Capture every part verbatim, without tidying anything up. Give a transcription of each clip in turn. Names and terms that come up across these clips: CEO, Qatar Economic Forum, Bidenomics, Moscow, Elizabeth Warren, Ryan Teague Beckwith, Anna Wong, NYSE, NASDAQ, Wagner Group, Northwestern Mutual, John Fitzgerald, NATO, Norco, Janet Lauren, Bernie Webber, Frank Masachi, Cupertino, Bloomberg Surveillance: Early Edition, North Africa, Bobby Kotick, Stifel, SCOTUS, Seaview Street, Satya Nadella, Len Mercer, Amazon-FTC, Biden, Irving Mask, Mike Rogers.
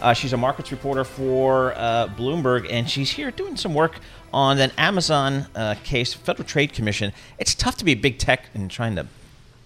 Uh, she's a markets reporter for uh, Bloomberg, and she's here doing some work on an Amazon uh, case, Federal Trade Commission. It's tough to be big tech and trying to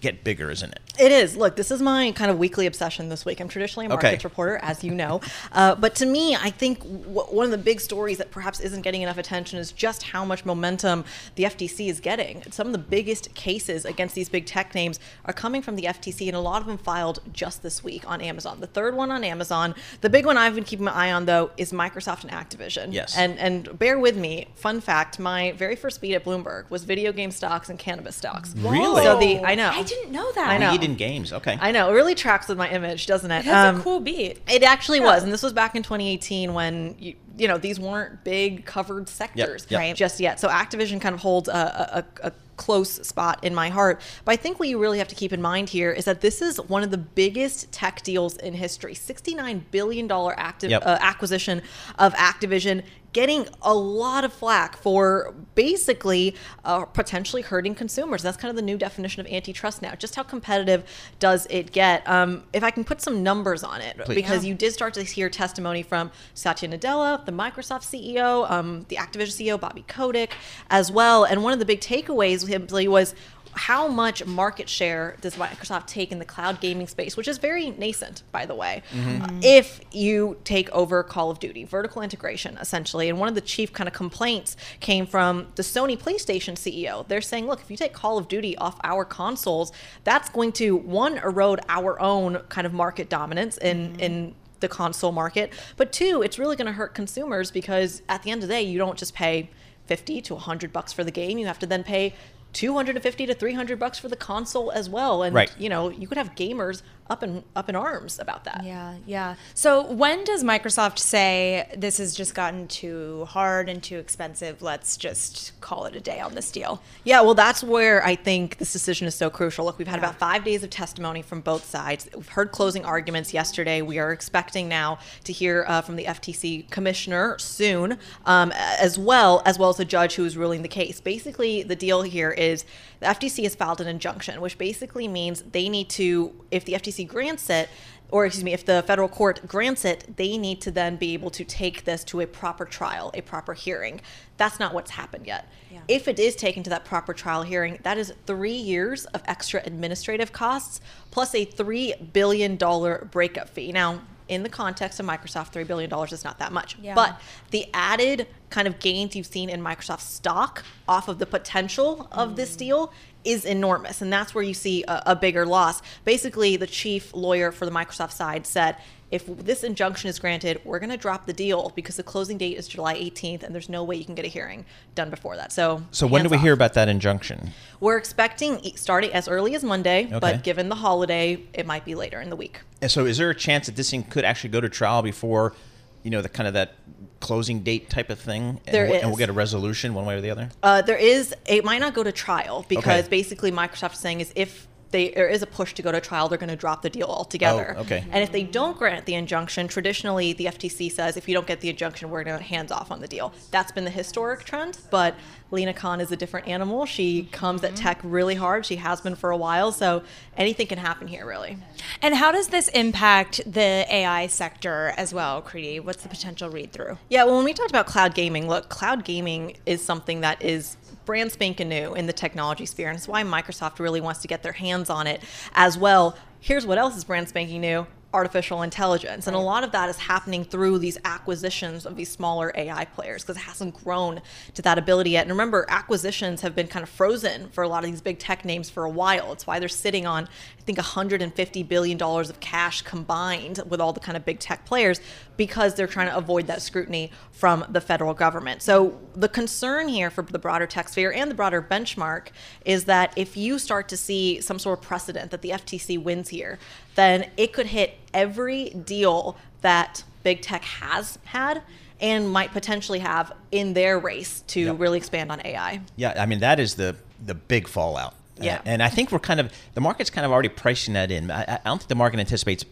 get bigger, isn't it? It is. Look, this is my kind of weekly obsession this week. I'm traditionally a markets okay. reporter, as you know. Uh, but to me, I think w- one of the big stories that perhaps isn't getting enough attention is just how much momentum the F T C is getting. Some of the biggest cases against these big tech names are coming from the F T C, and a lot of them filed just this week on Amazon. The third one on Amazon. The big one I've been keeping my eye on, though, is Microsoft and Activision. Yes. And, and bear with me. Fun fact, my very first beat at Bloomberg was video game stocks and cannabis stocks. Really? So the, I know. I didn't know that. I know. You in games, okay. I know. It really tracks with my image, doesn't it? That's um, a cool beat. It actually yeah. was. And this was back in twenty eighteen when, you, you know, these weren't big covered sectors yep. Yep. just yet. So Activision kind of holds a, a, a close spot in my heart. But I think what you really have to keep in mind here is that this is one of the biggest tech deals in history. sixty-nine billion dollars active, yep. uh, acquisition of Activision, getting a lot of flack for basically uh, potentially hurting consumers. That's kind of the new definition of antitrust now. Just how competitive does it get? Um, if I can put some numbers on it, Please. because yeah. you did start to hear testimony from Satya Nadella, the Microsoft C E O, um, the Activision C E O, Bobby Kotick, as well. And one of the big takeaways with him was, how much market share does Microsoft take in the cloud gaming space, which is very nascent, by the way, mm-hmm. uh, if you take over Call of Duty, vertical integration, essentially. And one of the chief kind of complaints came from the Sony PlayStation C E O. They're saying, look, if you take Call of Duty off our consoles, that's going to, one, erode our own kind of market dominance in, mm-hmm. in the console market. But two, it's really going to hurt consumers because at the end of the day, you don't just pay fifty to one hundred bucks for the game. You have to then pay two hundred fifty to three hundred bucks for the console as well. And, right. you know, you could have gamers up in, up in arms about that. Yeah, yeah. So when does Microsoft say this has just gotten too hard and too expensive? Let's just call it a day on this deal. Yeah, well, that's where I think this decision is so crucial. Look, we've had yeah. about five days of testimony from both sides. We've heard closing arguments yesterday. We are expecting now to hear uh, from the F T C commissioner soon, um, as well as well as the judge who is ruling the case. Basically, the deal here is is the F T C has filed an injunction, which basically means they need to, if the F T C grants it, or excuse me, if the federal court grants it, they need to then be able to take this to a proper trial, a proper hearing. That's not what's happened yet. Yeah. If it is taken to that proper trial hearing, that is three years of extra administrative costs, plus a three billion dollars breakup fee. Now, in the context of Microsoft, three billion dollars is not that much. Yeah. But the added kind of gains you've seen in Microsoft stock off of the potential of mm. this deal is enormous. And that's where you see a, a bigger loss. Basically, the chief lawyer for the Microsoft side said, if this injunction is granted, we're going to drop the deal because the closing date is July eighteenth, and there's no way you can get a hearing done before that. So so when do we off. hear about that injunction? We're expecting starting as early as Monday, okay. but given the holiday, it might be later in the week. And so is there a chance that this thing could actually go to trial before, you know, the kind of that closing date type of thing, and, there is. and we'll get a resolution one way or the other? Uh, there is. It might not go to trial because okay. basically Microsoft is saying is if They, there is a push to go to trial, they're going to drop the deal altogether. Oh, okay. And if they don't grant the injunction, traditionally the F T C says, if you don't get the injunction, we're going to hands off on the deal. That's been the historic trend, but Lina Khan is a different animal. She comes mm-hmm. at tech really hard. She has been for a while, so anything can happen here, really. And how does this impact the A I sector as well, Kriti? What's the potential read-through? Yeah, well, when we talked about cloud gaming, look, cloud gaming is something that is brand spanking new in the technology sphere, and it's why Microsoft really wants to get their hands on it as well. Here's what else is brand spanking new. artificial intelligence. And a lot of that is happening through these acquisitions of these smaller A I players because it hasn't grown to that ability yet. And remember, acquisitions have been kind of frozen for a lot of these big tech names for a while. It's why they're sitting on, I think, one hundred fifty billion dollars of cash combined with all the kind of big tech players because they're trying to avoid that scrutiny from the federal government. So the concern here for the broader tech sphere and the broader benchmark is that if you start to see some sort of precedent that the F T C wins here, then it could hit every deal that big tech has had and might potentially have in their race to yep. really expand on A I. Yeah, I mean, that is the the big fallout. Yeah. Uh, and I think we're kind of, the market's kind of already pricing that in. I, I don't think the market anticipates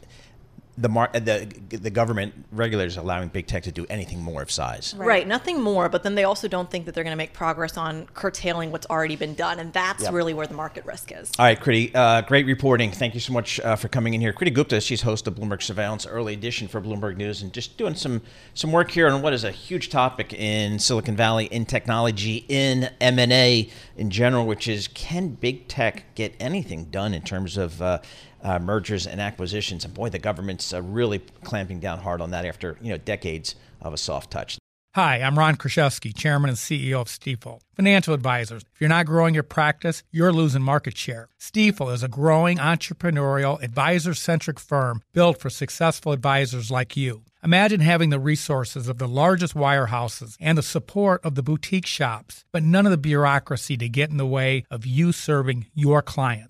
the mar- the the government regulators allowing big tech to do anything more of size. Right. right, nothing more, but then they also don't think that they're going to make progress on curtailing what's already been done, and that's yep. really where the market risk is. All right, Kriti, uh, great reporting. Thank you so much uh, for coming in here. Kriti Gupta, she's host of Bloomberg Surveillance Early Edition for Bloomberg News, and just doing some, some work here on what is a huge topic in Silicon Valley, in technology, in M and A in general, which is can big tech get anything done in terms of uh, Uh, mergers and acquisitions. And boy, the government's uh, really clamping down hard on that after, you know, decades of a soft touch. Hi, I'm Ron Kruszewski, Chairman and C E O of Stifel. Financial advisors, if you're not growing your practice, you're losing market share. Stifel is a growing entrepreneurial, advisor-centric firm built for successful advisors like you. Imagine having the resources of the largest wirehouses and the support of the boutique shops, but none of the bureaucracy to get in the way of you serving your clients.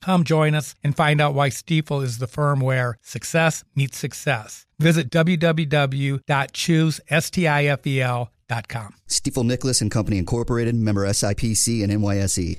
Come join us and find out why Stifel is the firm where success meets success. Visit w w w dot choose stifel dot com. Stifel Nicholas and Company Incorporated, member S I P C and N Y S E.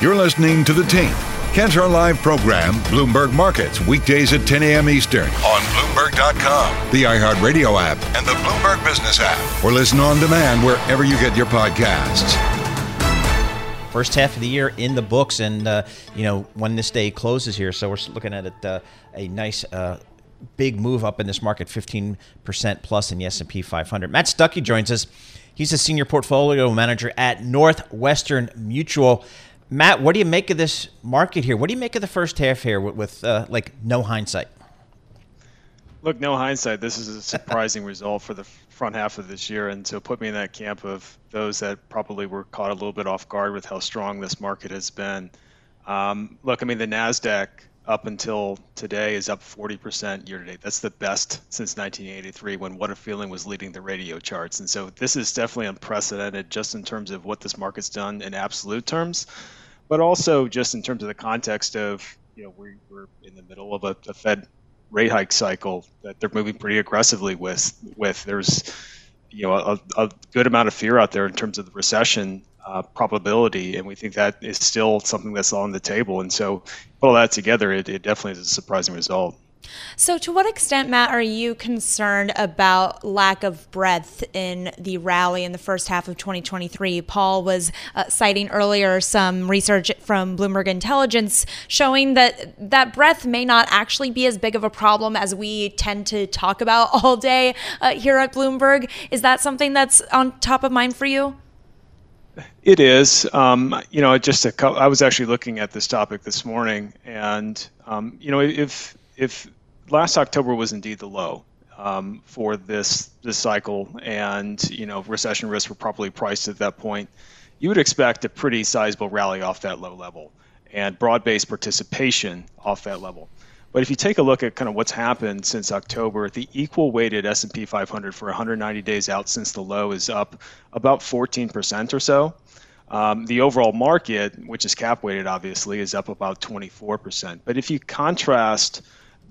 You're listening to The Tape, Kantar Live program, Bloomberg Markets, weekdays at ten a.m. Eastern on Bloomberg dot com, the iHeartRadio app, and the Bloomberg Business app, or listen on demand wherever you get your podcasts. First half of the year in the books, and, uh, you know, when this day closes here, so we're looking at it, uh, a nice uh, big move up in this market, fifteen percent plus in the S and P five hundred. Matt Stucky joins us. He's a senior portfolio manager at Northwestern Mutual. Matt, what do you make of this market here? What do you make of the first half here with, with uh, like, no hindsight? Look, no hindsight. This is a surprising result for the front half of this year. And so put me in that camp of those that probably were caught a little bit off guard with how strong this market has been. Um, look, I mean, the NASDAQ up until today is up forty percent year to date. That's the best since nineteen eighty-three, when What a Feeling was leading the radio charts. And so this is definitely unprecedented just in terms of what this market's done in absolute terms, but also just in terms of the context of, you know, we're, we're in the middle of a, a Fed rate hike cycle that they're moving pretty aggressively with. With there's, you know, a, a good amount of fear out there in terms of the recession Uh, probability, and we think that is still something that's on the table. And so put all that together, it, it definitely is a surprising result. So to what extent, Matt, are you concerned about lack of breadth in the rally in the first half of twenty twenty-three? Paul was uh, citing earlier some research from Bloomberg Intelligence showing that that breadth may not actually be as big of a problem as we tend to talk about all day uh, here at Bloomberg. Is that something that's on top of mind for you? It is, um, you know, just a couple, I was actually looking at this topic this morning, and, um, you know, if if last October was indeed the low um, for this this cycle, and, you know, recession risks were properly priced at that point, you would expect a pretty sizable rally off that low level and broad-based participation off that level. But if you take a look at kind of what's happened since October, the equal weighted S and P five hundred for one hundred ninety days out since the low is up about fourteen percent or so. Um, the overall market, which is cap weighted, obviously, is up about twenty-four percent. But if you contrast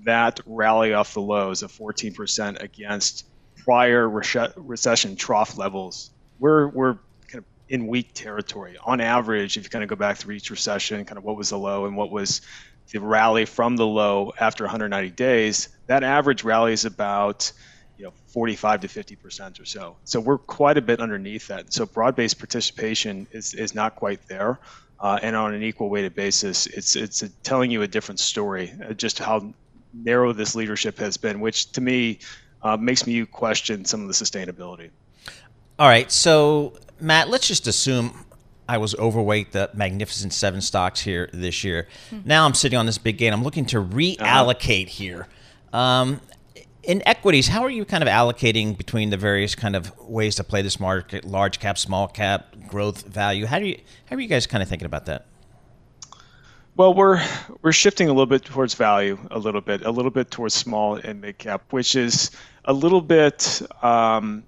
that rally off the lows of fourteen percent against prior re- recession trough levels, we're we're kind of in weak territory. On average, if you kind of go back through each recession, kind of what was the low and what was the rally from the low after one hundred ninety days, that average rally is about, you know, forty-five to fifty percent or so. So we're quite a bit underneath that. So broad-based participation is, is not quite there. Uh, and on an equal weighted basis, it's, it's a, telling you a different story, uh, just how narrow this leadership has been, which to me uh, makes me question some of the sustainability. All right. So, Matt, let's just assume I was overweight the Magnificent Seven stocks here this year. Mm-hmm. Now I'm sitting on this big gain. I'm looking to reallocate uh-huh. here. Um, in equities, how are you kind of allocating between the various kind of ways to play this market, large cap, small cap, growth, value? How do you, how are you guys kind of thinking about that? Well, we're we're shifting a little bit towards value, a little bit, a little bit towards small and mid cap, which is a little bit, um,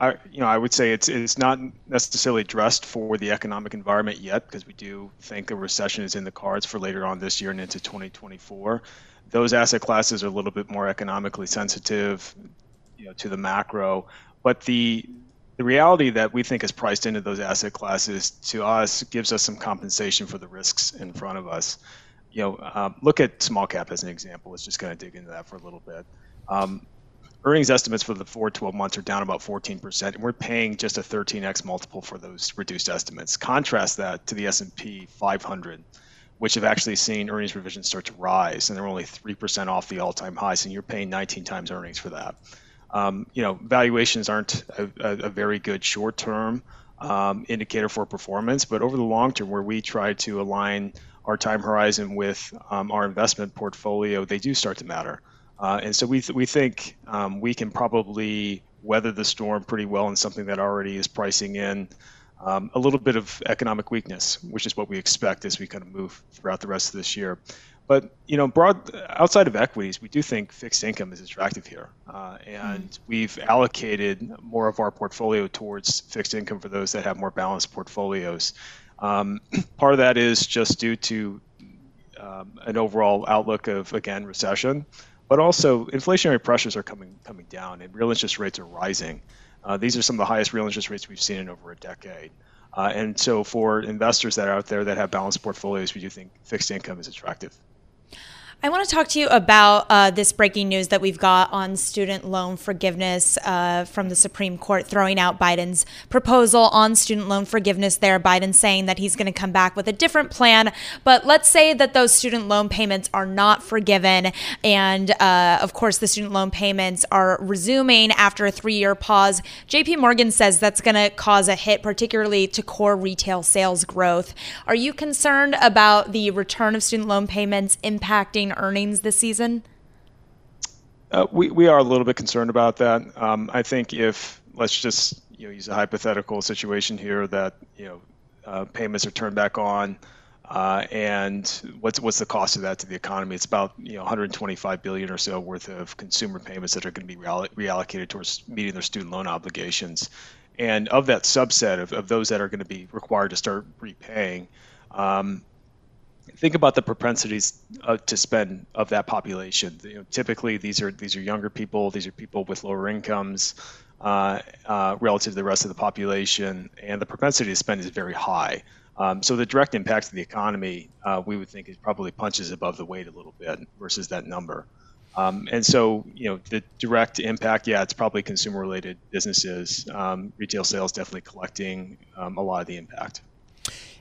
I you know, I would say it's it's not necessarily dressed for the economic environment yet, because we do think a recession is in the cards for later on this year and into twenty twenty-four. Those asset classes are a little bit more economically sensitive, you know, to the macro, but the The reality that we think is priced into those asset classes, to us, gives us some compensation for the risks in front of us. You know, um, look at small cap as an example. Let's just kind of dig into that for a little bit. Um, earnings estimates for the forward twelve months are down about fourteen percent, and we're paying just a thirteen x multiple for those reduced estimates. Contrast that to the S and P five hundred, which have actually seen earnings revisions start to rise, and they're only three percent off the all-time highs, and you're paying nineteen times earnings for that. Um, you know, valuations aren't a, a, a very good short-term um, indicator for performance, but over the long term, where we try to align our time horizon with um, our investment portfolio, they do start to matter. Uh, and so we th- we think um, we can probably weather the storm pretty well in something that already is pricing in um, a little bit of economic weakness, which is what we expect as we kind of move throughout the rest of this year. But, you know, broad outside of equities, we do think fixed income is attractive here. Uh, and mm. we've allocated more of our portfolio towards fixed income for those that have more balanced portfolios. Um, part of that is just due to um, an overall outlook of, again, recession, but also inflationary pressures are coming coming down and real interest rates are rising. Uh, these are some of the highest real interest rates we've seen in over a decade. Uh, and so for investors that are out there that have balanced portfolios, we do think fixed income is attractive. I want to talk to you about uh, this breaking news that we've got on student loan forgiveness uh, from the Supreme Court throwing out Biden's proposal on student loan forgiveness there. Biden saying that he's going to come back with a different plan. But let's say that those student loan payments are not forgiven. And uh, of course, the student loan payments are resuming after a three-year pause. J P Morgan says that's going to cause a hit, particularly to core retail sales growth. Are you concerned about the return of student loan payments impacting earnings this season? Uh, we, we are a little bit concerned about that. Um, I think if, let's just you know use a hypothetical situation here that you know uh, payments are turned back on, uh, and what's what's the cost of that to the economy? It's about you know one hundred twenty-five billion dollars or so worth of consumer payments that are going to be reall- reallocated towards meeting their student loan obligations. And of that subset of, of those that are going to be required to start repaying, um, think about the propensities uh, to spend of that population. You know, typically, these are these are younger people. These are people with lower incomes uh, uh, relative to the rest of the population, and the propensity to spend is very high. Um, so the direct impact to the economy, uh, we would think, is probably punches above the weight a little bit versus that number. Um, and so, you know, the direct impact, yeah, it's probably consumer-related businesses. Um, retail sales definitely collecting um, a lot of the impact.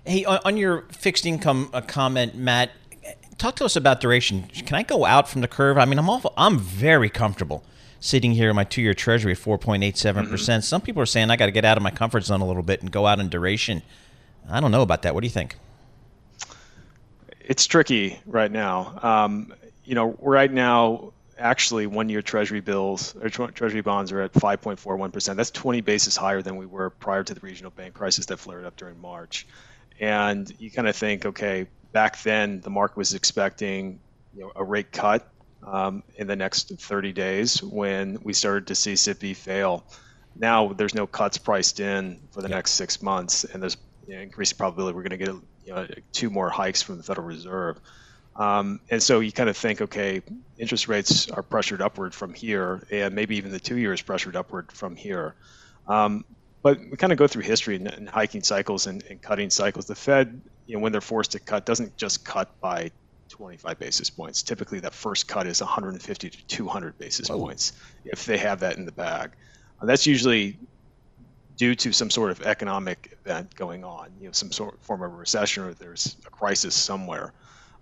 Hey, on your fixed income comment, Matt, talk to us about duration. Can I go out from the curve? I mean, I'm awful, I'm very comfortable sitting here in my two-year treasury at four point eight seven percent. Mm-hmm. Some people are saying I got to get out of my comfort zone a little bit and go out in duration. I don't know about that. What do you think? It's tricky right now. Um, you know, right now, actually, one-year treasury bills or tre- treasury bonds are at five point four one percent. That's twenty basis higher than we were prior to the regional bank crisis that flared up during March. And you kind of think, okay, back then the market was expecting you know, a rate cut um, in the next thirty days when we started to see S I P I fail. Now there's no cuts priced in for the yeah. next six months, and there's you know, increased probability we're going to get you know, two more hikes from the Federal Reserve. Um, and so you kind of think, okay, interest rates are pressured upward from here, and maybe even the two years pressured upward from here. Um, but we kind of go through history and, and hiking cycles and, and cutting cycles. The Fed, you know, when they're forced to cut, doesn't just cut by twenty-five basis points. Typically, that first cut is one hundred fifty to two hundred basis oh. points if they have that in the bag. And that's usually due to some sort of economic event going on, you know, some sort of form of recession or there's a crisis somewhere.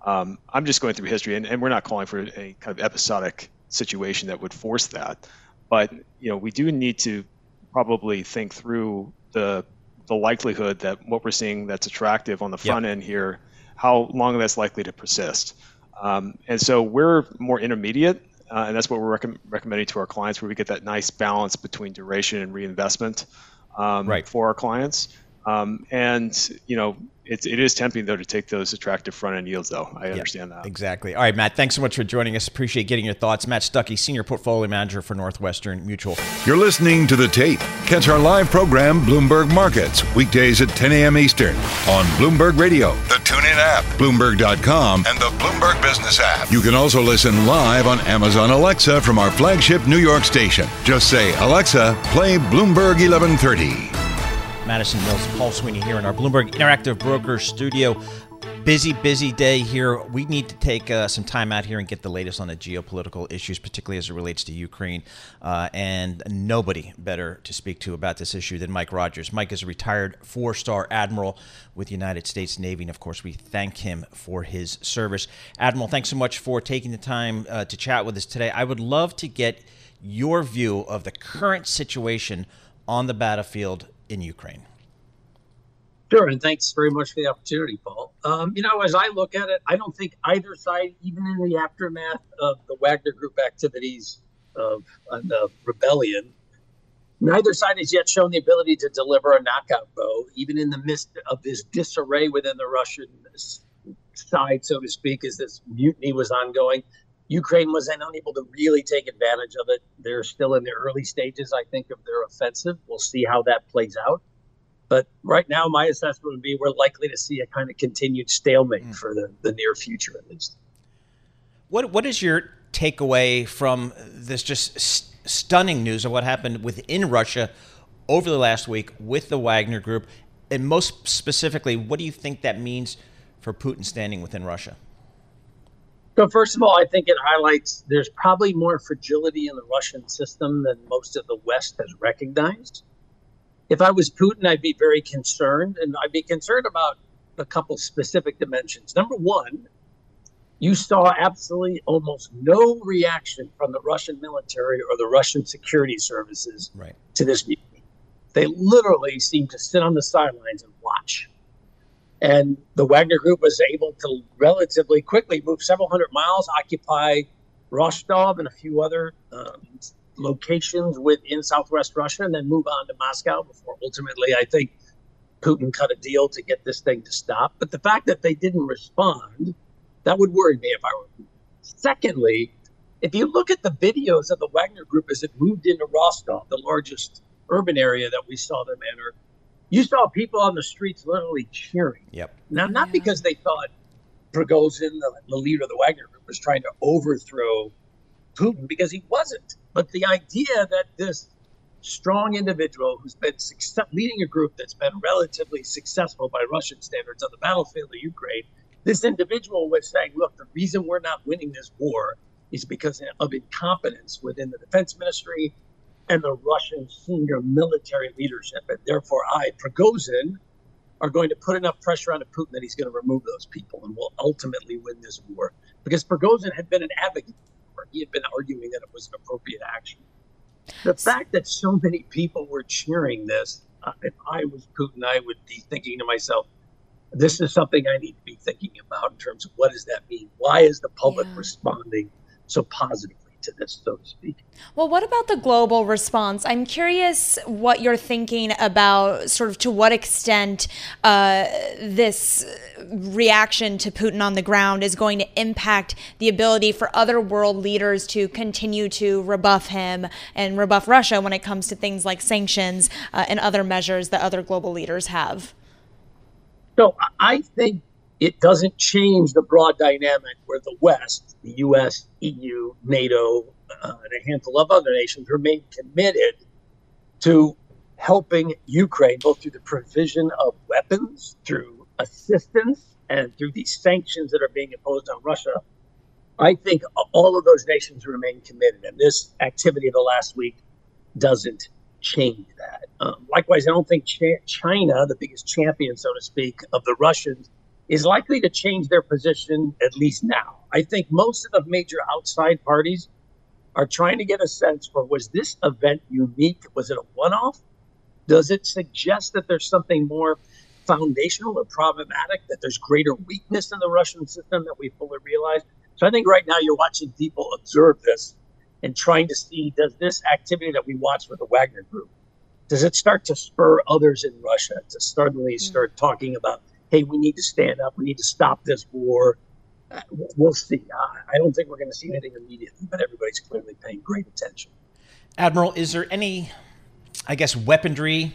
Um, I'm just going through history, and, and we're not calling for any kind of episodic situation that would force that. But you know, we do need to probably think through the the likelihood that what we're seeing that's attractive on the front yep. end here, how long that's likely to persist. Um, and so we're more intermediate, uh, and that's what we're rec- recommending to our clients, where we get that nice balance between duration and reinvestment um, right. for our clients. Um, and you know, It, it is tempting, though, to take those attractive front-end yields, though. I understand yeah, that. Exactly. All right, Matt, thanks so much for joining us. Appreciate getting your thoughts. Matt Stucky, Senior Portfolio Manager for Northwestern Mutual. You're listening to The Tape. Catch our live program, Bloomberg Markets, weekdays at ten a.m. Eastern on Bloomberg Radio, the TuneIn app, Bloomberg dot com, and the Bloomberg Business app. You can also listen live on Amazon Alexa from our flagship New York station. Just say, Alexa, play Bloomberg eleven thirty. Madison Mills, Paul Sweeney here in our Bloomberg Interactive Brokers studio. Busy, busy day here. We need to take uh, some time out here and get the latest on the geopolitical issues, particularly as it relates to Ukraine. Uh, and nobody better to speak to about this issue than Mike Rogers. Mike is a retired four-star admiral with the United States Navy, and of course, we thank him for his service. Admiral, thanks so much for taking the time uh, to chat with us today. I would love to get your view of the current situation on the battlefield in Ukraine. Sure, and thanks very much for the opportunity, Paul. Um, you know, as I look at it, I don't think either side, even in the aftermath of the Wagner Group activities of the rebellion, neither side has yet shown the ability to deliver a knockout blow, even in the midst of this disarray within the Russian side, so to speak, as this mutiny was ongoing. Ukraine was unable to really take advantage of it. They're still in the early stages, I think, of their offensive. We'll see how that plays out. But right now, my assessment would be we're likely to see a kind of continued stalemate mm. for the, the near future, at least. What What is your takeaway from this just st- stunning news of what happened within Russia over the last week with the Wagner Group? And most specifically, what do you think that means for Putin standing within Russia? So first of all, I think it highlights there's probably more fragility in the Russian system than most of the West has recognized. If I was Putin, I'd be very concerned, and I'd be concerned about a couple specific dimensions. Number one, you saw absolutely almost no reaction from the Russian military or the Russian security services right. to this meeting. They literally seemed to sit on the sidelines and watch. And the Wagner Group was able to relatively quickly move several hundred miles, occupy Rostov and a few other um, locations within southwest Russia, and then move on to Moscow before ultimately, I think, Putin cut a deal to get this thing to stop. But the fact that they didn't respond, that would worry me if I were Putin. Secondly, if you look at the videos of the Wagner Group as it moved into Rostov, the largest urban area that we saw them enter, you saw people on the streets literally cheering. Yep. Now, not yeah. because they thought Prigozhin, the, the leader of the Wagner Group, was trying to overthrow Putin, because he wasn't. But the idea that this strong individual who's been success, leading a group that's been relatively successful by Russian standards on the battlefield of Ukraine, this individual was saying, look, the reason we're not winning this war is because of incompetence within the defense ministry and the Russian senior military leadership, and therefore I, Prigozhin, are going to put enough pressure on Putin that he's going to remove those people and will ultimately win this war. Because Prigozhin had been an advocate for it. He had been arguing that it was an appropriate action. The fact that so many people were cheering this, uh, if I was Putin, I would be thinking to myself, this is something I need to be thinking about in terms of what does that mean? Why is the public yeah. responding so positively? to this, so to speak. Well, what about the global response? I'm curious what you're thinking about sort of to what extent uh, this reaction to Putin on the ground is going to impact the ability for other world leaders to continue to rebuff him and rebuff Russia when it comes to things like sanctions uh, and other measures that other global leaders have. So I think it doesn't change the broad dynamic where the West, the U S, E U, NATO, uh, and a handful of other nations remain committed to helping Ukraine, both through the provision of weapons, through assistance, and through these sanctions that are being imposed on Russia. I think all of those nations remain committed, and this activity of the last week doesn't change that. Um, likewise, I don't think Ch- China, the biggest champion, so to speak, of the Russians, is likely to change their position, at least now. I think most of the major outside parties are trying to get a sense for, was this event unique? Was it a one-off? Does it suggest that there's something more foundational or problematic, that there's greater weakness in the Russian system that we fully realize? So I think right now you're watching people observe this and trying to see, does this activity that we watch with the Wagner Group, does it start to spur others in Russia to suddenly mm-hmm. start talking about, hey, we need to stand up, we need to stop this war? We'll see. I don't think we're going to see anything immediately, but everybody's clearly paying great attention. Admiral, is there any, I guess, weaponry,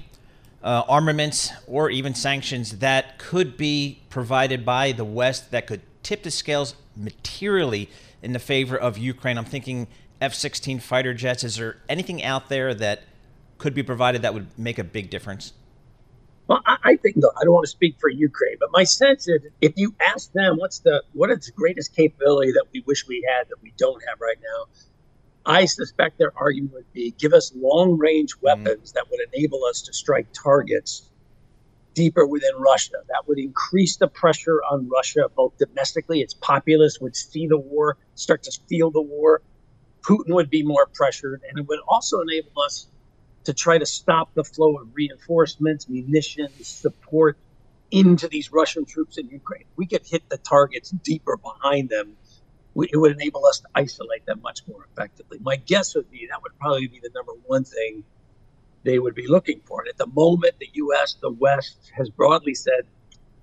uh, armaments, or even sanctions that could be provided by the West that could tip the scales materially in the favor of Ukraine? I'm thinking F sixteen fighter jets. Is there anything out there that could be provided that would make a big difference? Well, I think, though, I don't want to speak for Ukraine, but my sense is if you ask them what's the what is the greatest capability that we wish we had that we don't have right now, I suspect their argument would be give us long-range weapons mm. that would enable us to strike targets deeper within Russia. That would increase the pressure on Russia, both domestically, its populace would see the war, start to feel the war. Putin would be more pressured, and it would also enable us to try to stop the flow of reinforcements, munitions, support into these Russian troops in Ukraine. We could hit the targets deeper behind them. We, it would enable us to isolate them much more effectively. My guess would be that would probably be the number one thing they would be looking for. And at the moment, the U S, the West has broadly said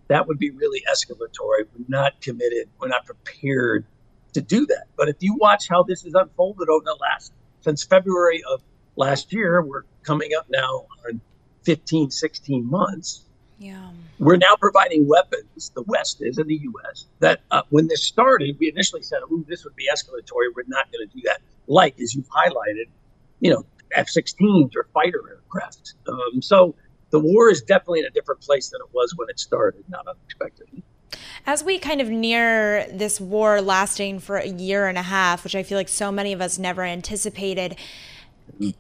that would be really escalatory. We're not committed. We're not prepared to do that. But if you watch how this has unfolded over the last, since February of last year, we're coming up now on fifteen, sixteen months. Yeah. We're now providing weapons, the West is, and the U S, that uh, when this started, we initially said, ooh, this would be escalatory. We're not going to do that. Like, as you've highlighted, you know, F sixteens or fighter aircraft. Um, so the war is definitely in a different place than it was when it started, not unexpectedly. As we kind of near this war lasting for a year and a half, which I feel like so many of us never anticipated,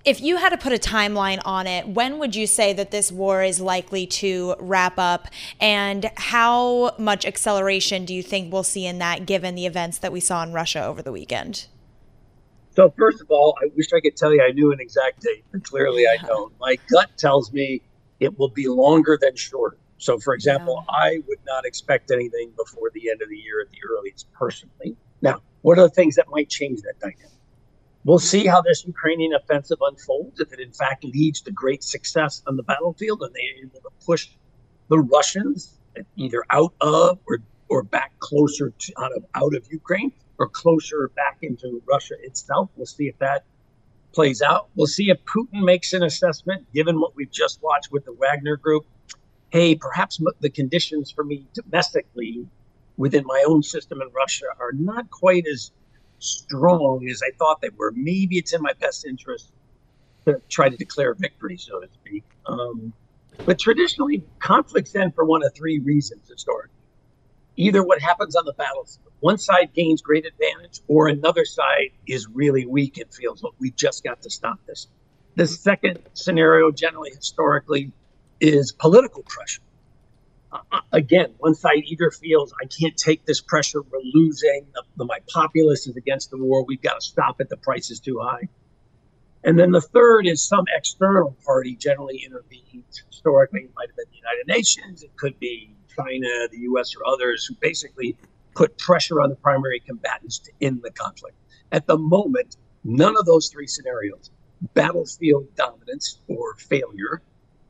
if you had to put a timeline on it, when would you say that this war is likely to wrap up? And how much acceleration do you think we'll see in that, given the events that we saw in Russia over the weekend? So first of all, I wish I could tell you I knew an exact date, but clearly yeah. I don't. My gut tells me it will be longer than shorter. So, for example, yeah. I would not expect anything before the end of the year at the earliest, personally. Now, what are the things that might change that dynamic? We'll see how this Ukrainian offensive unfolds, if it in fact leads to great success on the battlefield and they're able to push the Russians either out of or or back closer to, out of out of Ukraine or closer back into Russia itself. We'll see if that plays out. We'll see if Putin makes an assessment, given what we've just watched with the Wagner Group. Hey, perhaps the conditions for me domestically within my own system in Russia are not quite as strong as I thought they were. Maybe it's in my best interest to try to declare victory, so to speak. Um, but traditionally, conflicts end for one of three reasons historically. Either what happens on the battlefield, one side gains great advantage, or another side is really weak and feels, look, we've just got to stop this. The second scenario, generally historically, is political pressure. Uh, again, one side either feels, I can't take this pressure, we're losing, the, the, my populace is against the war, we've got to stop it, the price is too high. And then the third is some external party generally intervenes. Historically, it might have been the United Nations, it could be China, the U S, or others, who basically put pressure on the primary combatants to end the conflict. At the moment, None of those three scenarios, battlefield dominance or failure,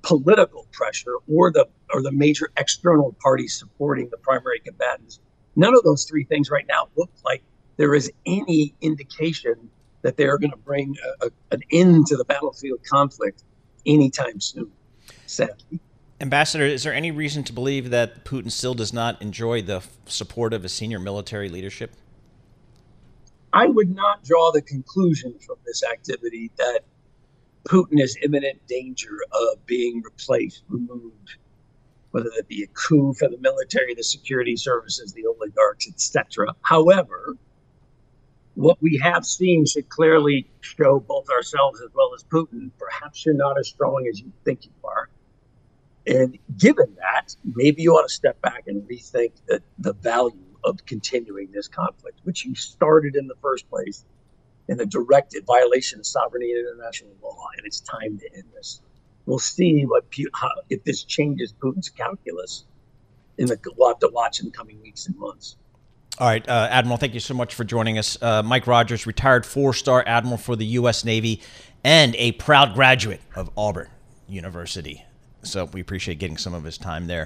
political pressure, or the or the major external parties supporting the primary combatants, none of those three things right now look like there is any indication that they are going to bring a, a, an end to the battlefield conflict anytime soon, sadly. Ambassador, is there any reason to believe that Putin still does not enjoy the support of his senior military leadership? I would not draw the conclusion from this activity that Putin is in imminent danger of being replaced, removed, whether that be a coup for the military, the security services, the oligarchs, et cetera. However, what we have seen should clearly show both ourselves as well as Putin, perhaps you're not as strong as you think you are. And given that, maybe you ought to step back and rethink the, the value of continuing this conflict, which you started in the first place in a direct violation of sovereignty and international law, and it's time to end this. We'll see what how, if this changes Putin's calculus, in the, we'll have to watch in the coming weeks and months. All right, uh, Admiral, thank you so much for joining us. Uh, Mike Rogers, retired four-star admiral for the U S Navy and a proud graduate of Auburn University. So we appreciate getting some of his time there.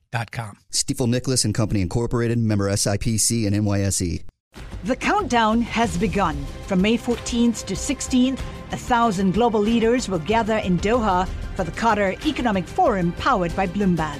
dot com. Stifel Nicholas and Company Incorporated, member S I P C and N Y S E. The countdown has begun. From May fourteenth to sixteenth, a thousand global leaders will gather in Doha for the Qatar Economic Forum powered by Bloomberg.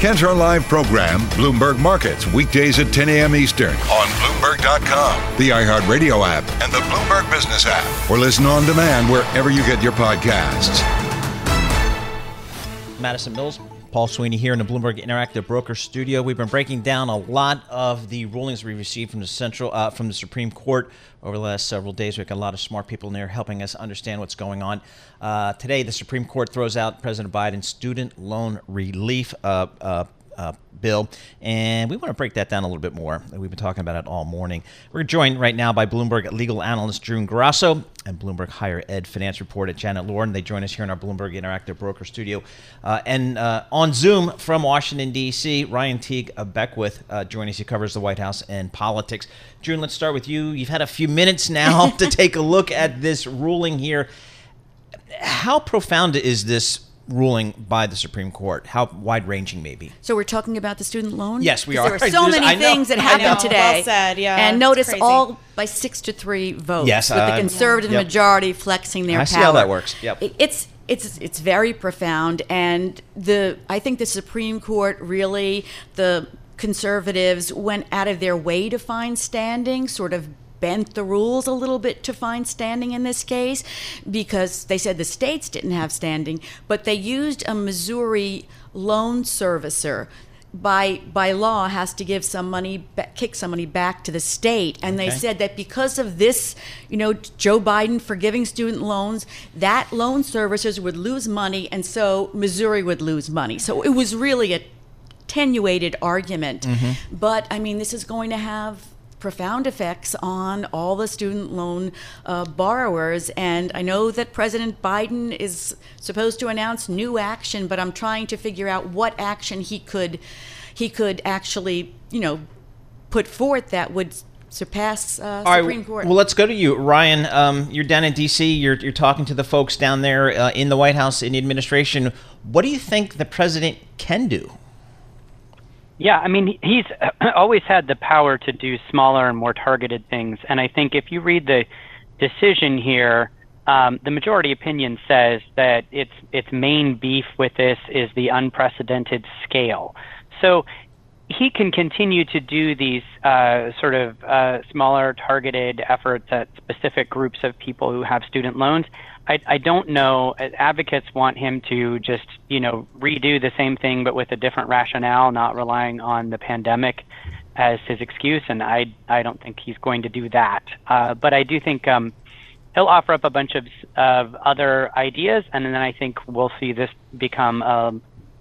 Qatar Live program, Bloomberg Markets, weekdays at ten a.m. Eastern on Bloomberg dot com, the iHeartRadio app, and the Bloomberg Business app, or listen on demand wherever you get your podcasts. Madison Mills, Paul Sweeney here in the Bloomberg Interactive Brokers Studio. We've been breaking down a lot of the rulings we received from the Central, uh, from the Supreme Court over the last several days. We've got a lot of smart people in there helping us understand what's going on. Uh, today, the Supreme Court throws out President Biden's student loan relief uh, uh, uh, bill, and we want to break that down a little bit more. We've been talking about it all morning. We're joined right now by Bloomberg legal analyst June Grasso and Bloomberg Higher Ed Finance Reporter Janet Lauren. They join us here in our Bloomberg Interactive Broker Studio. Uh, and uh, on Zoom from Washington, D C, Ryan Teague Beckwith uh, joins us. He covers the White House and politics. June, let's start with you. You've had a few minutes now to take a look at this ruling here. How profound is this ruling by the Supreme Court? How wide-ranging, maybe? So we're talking about the student loan? Yes, we are. There were so many I things know. that happened today. Well said, yeah. And notice all by six to three votes, yes, with uh, the conservative yeah. majority flexing their I power. I see how that works. Yep. It, it's it's it's very profound, and the I think the Supreme Court really, the conservatives went out of their way to find standing, sort of bent the rules a little bit to find standing in this case, because they said the states didn't have standing, but they used a Missouri loan servicer. By by law has to give some money, kick some money back to the state, and okay. they said that because of this, you know, Joe Biden forgiving student loans, that loan servicers would lose money, and so Missouri would lose money. So it was really a attenuated argument, mm-hmm. but I mean, this is going to have profound effects on all the student loan uh, borrowers. And I know that President Biden is supposed to announce new action, but I'm trying to figure out what action he could he could actually, you know, put forth that would surpass uh, Supreme right, Court. Well, let's go to you, Ryan. Um, you're down in D C. You're you're talking to the folks down there uh, in the White House, in the administration. What do you think the president can do? Yeah, I mean, he's always had the power to do smaller and more targeted things. And I think if you read the decision here, um, the majority opinion says that its its main beef with this is the unprecedented scale. So he can continue to do these uh, sort of uh, smaller targeted efforts at specific groups of people who have student loans. I, I don't know. Advocates want him to just, you know, redo the same thing, but with a different rationale, not relying on the pandemic as his excuse. And I, I don't think he's going to do that. Uh, but I do think um, he'll offer up a bunch of, of other ideas. And then I think we'll see this become a,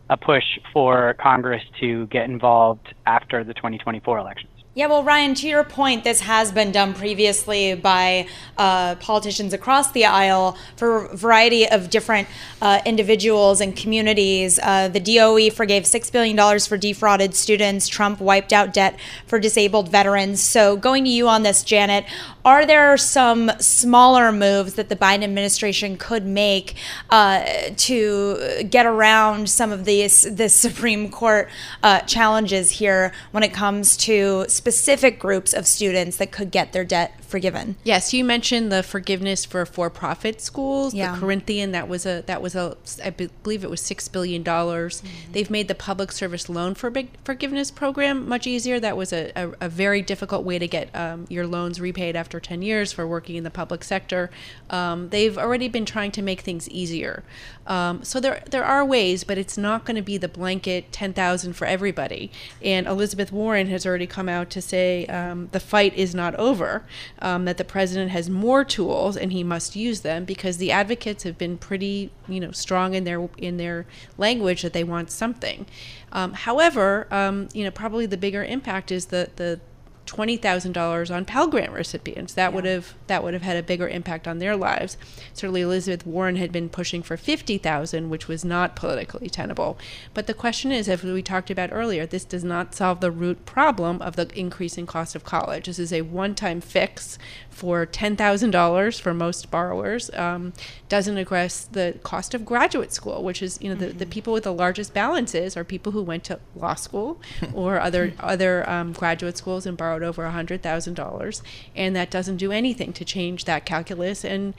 a push for Congress to get involved after the twenty twenty-four elections. Yeah, well, Ryan, to your point, this has been done previously by uh, politicians across the aisle for a variety of different uh, individuals and communities. Uh, the D O E forgave six billion dollars for defrauded students. Trump wiped out debt for disabled veterans. So going to you on this, Janet, are there some smaller moves that the Biden administration could make uh, to get around some of these the Supreme Court uh, challenges here when it comes to specific groups of students that could get their debt forgiven? Yes, you mentioned the forgiveness for for-profit schools. Yeah. The Corinthian, that was a that was a I believe it was six billion dollars. Mm-hmm. They've made the public service loan for big forgiveness program much easier. That was a, a, a very difficult way to get um, your loans repaid after ten years for working in the public sector. Um, they've already been trying to make things easier. Um, so there there are ways, but it's not going to be the blanket ten thousand for everybody. And Elizabeth Warren has already come out to say um, the fight is not over, um, that the president has more tools and he must use them, because the advocates have been pretty, you know, strong in their in their language that they want something. Um, however, um, you know, probably the bigger impact is the the twenty thousand dollars on Pell Grant recipients. That yeah. would have that would have had a bigger impact on their lives. Certainly Elizabeth Warren had been pushing for fifty thousand, which was not politically tenable. But the question is, as we talked about earlier, this does not solve the root problem of the increasing cost of college. This is a one-time fix for ten thousand dollars for most borrowers. Um, doesn't address the cost of graduate school, which is, you know, mm-hmm. the, the people with the largest balances are people who went to law school or other other um, graduate schools and borrowed over one hundred thousand dollars, and that doesn't do anything to change that calculus. And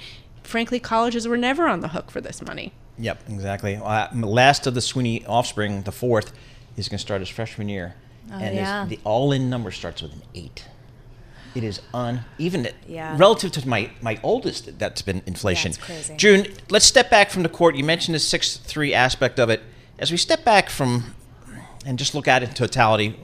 frankly, colleges were never on the hook for this money. Yep, exactly. Uh, last of the Sweeney offspring, the fourth, is going to start his freshman year, oh, and yeah. the all-in number starts with an eight. It is un even yeah. relative to my, my oldest. That's been inflation. That's crazy. June, let's step back from the court. You mentioned the six three aspect of it. As we step back from and just look at it in totality,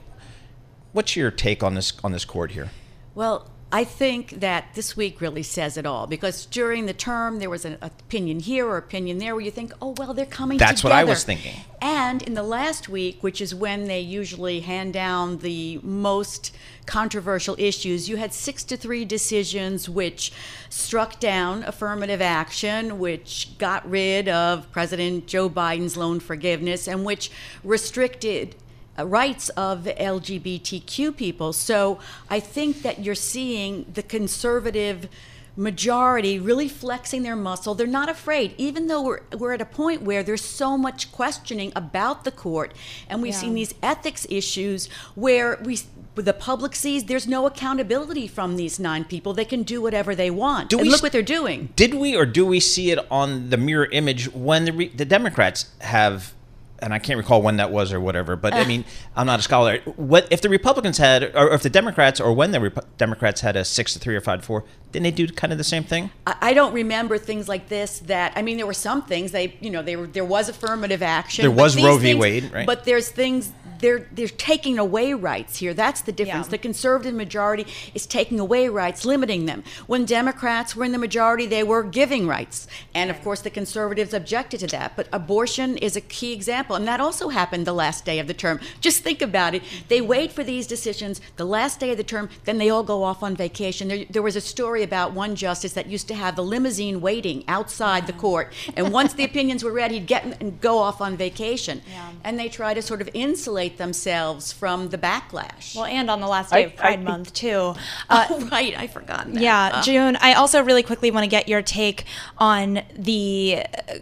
what's your take on this on this court here? Well, I think that this week really says it all, because during the term there was an opinion here or opinion there where you think, oh, well, they're coming That's together. That's what I was thinking. And in the last week, which is when they usually hand down the most controversial issues, you had six to three decisions which struck down affirmative action, which got rid of President Joe Biden's loan forgiveness, and which restricted rights of L G B T Q people. So I think that you're seeing the conservative majority really flexing their muscle. They're not afraid, even though we're, we're at a point where there's so much questioning about the court, and we've yeah. seen these ethics issues where we the public sees there's no accountability from these nine people. They can do whatever they want. Do and we look what they're doing. Did we or do we see it on the mirror image when the, re- the Democrats have and I can't recall when that was or whatever, but uh, I mean, I'm not a scholar. What if the Republicans had, or if the Democrats, or when the Rep- Democrats had a six to three or five to four, didn't they do kind of the same thing? I, I don't remember things like this. That I mean, there were some things they, you know, they were there was affirmative action. There was Roe v. Wade, right? But there's things they're they're taking away rights here. That's the difference. Yeah. The conservative majority is taking away rights, limiting them. When Democrats were in the majority, they were giving rights, and of course, the conservatives objected to that. But abortion is a key example. And that also happened the last day of the term. Just think about it. They wait for these decisions the last day of the term, then they all go off on vacation. There, there was a story story about one justice that used to have the limousine waiting outside the court, and once the opinions were read, he'd get and go off on vacation. Yeah. And they try to sort of insulate themselves from the backlash. Well, and on the last day I, of Pride I, Month, too. Uh, oh, right, I forgot that. Yeah, uh. June, I also really quickly want to get your take on the uh,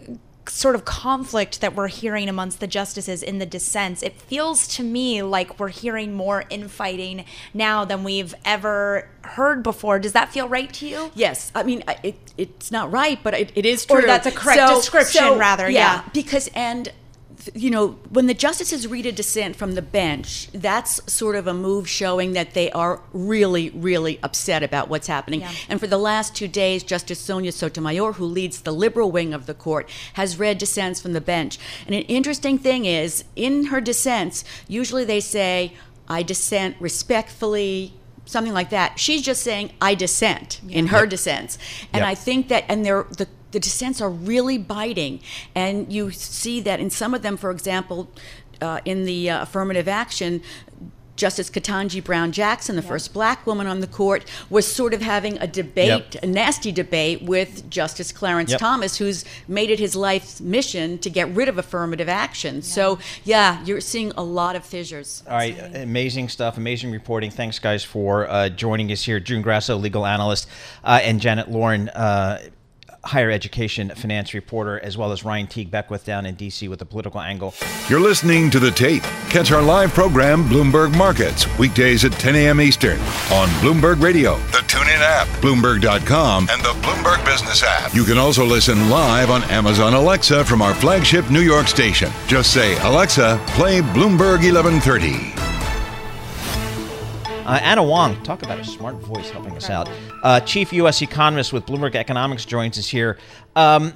sort of conflict that we're hearing amongst the justices in the dissents. It feels to me like we're hearing more infighting now than we've ever heard before. Does that feel right to you? Yes. I mean, it, it's not right, but it, it is true. Or that's a correct so, description, so, rather. Yeah, yeah. Because, and, you know, when the justices read a dissent from the bench, that's sort of a move showing that they are really, really upset about what's happening. Yeah. And for the last two days, Justice Sonia Sotomayor, who leads the liberal wing of the court, has read dissents from the bench. And an interesting thing is, in her dissents, usually they say, I dissent respectfully, something like that. She's just saying, I dissent, yeah. in her yep. dissents. And yep. I think that, and they're, the The dissents are really biting, and you see that in some of them. For example, uh, in the uh, affirmative action, Justice Ketanji Brown Jackson, the yeah. first black woman on the court, was sort of having a debate, yep. a nasty debate with Justice Clarence yep. Thomas, who's made it his life's mission to get rid of affirmative action. Yeah. So, yeah, you're seeing a lot of fissures. All right, amazing stuff, amazing reporting. Thanks, guys, for uh, joining us here. June Grasso, legal analyst, uh, and Janet Loren, uh higher education finance reporter, as well as Ryan Teague Beckwith down in D C with a political angle. You're listening to The Tape. Catch our live program, Bloomberg Markets, weekdays at ten a.m. Eastern on Bloomberg Radio, the TuneIn app, Bloomberg dot com, and the Bloomberg Business app. You can also listen live on Amazon Alexa from our flagship New York station. Just say, Alexa, play Bloomberg eleven thirty. Uh, Anna Wong, talk about a smart voice helping us out. Uh, Chief U S Economist with Bloomberg Economics joins us here. Um,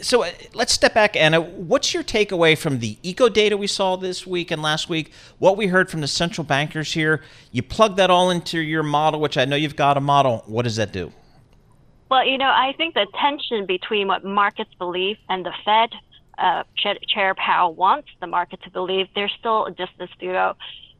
so let's step back, Anna. What's your takeaway from the eco data we saw this week and last week, what we heard from the central bankers here? You plug that all into your model, which I know you've got a model. What does that do? Well, you know, I think the tension between what markets believe and the Fed, uh, Chair Powell wants the market to believe, there's still a distance to go.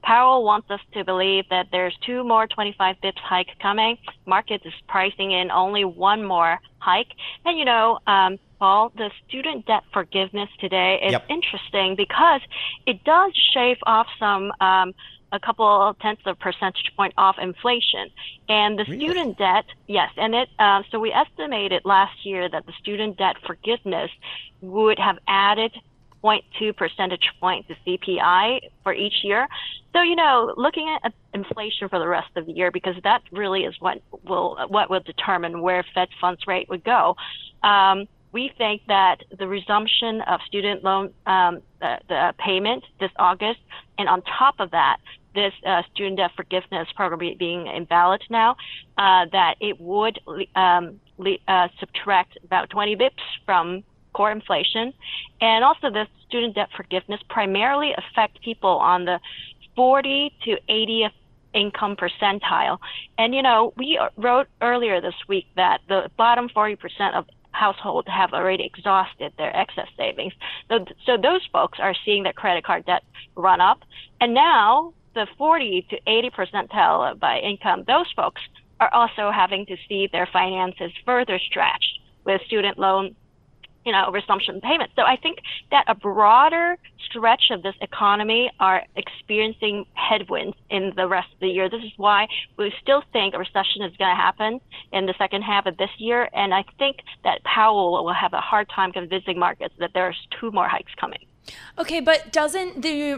Powell wants us to believe that there's two more twenty-five bips hike coming. Market is pricing in only one more hike. And, you know, um, Paul, the student debt forgiveness today is yep. interesting because it does shave off some, um, a couple of tenths of percentage point off inflation. And the really? student debt, yes, and it, uh, so we estimated last year that the student debt forgiveness would have added zero point two percentage points to C P I for each year. So, you know, looking at inflation for the rest of the year, because that really is what will what will determine where Fed funds rate would go. Um, we think that the resumption of student loan um, the, the payment this August, and on top of that, this uh, student debt forgiveness program being invalid now, uh, that it would um, le- uh, subtract about twenty bips from core inflation. And also the student debt forgiveness primarily affect people on the fortieth to eightieth income percentile. And, you know, we wrote earlier this week that the bottom forty percent of households have already exhausted their excess savings. So, so those folks are seeing their credit card debt run up. And now the forty to eighty percentile by income, those folks are also having to see their finances further stretched with student loan, you know, resumption payments. So I think that a broader stretch of this economy are experiencing headwinds in the rest of the year. This is why we still think a recession is going to happen in the second half of this year. And I think that Powell will have a hard time convincing markets that there's two more hikes coming. Okay, but doesn't the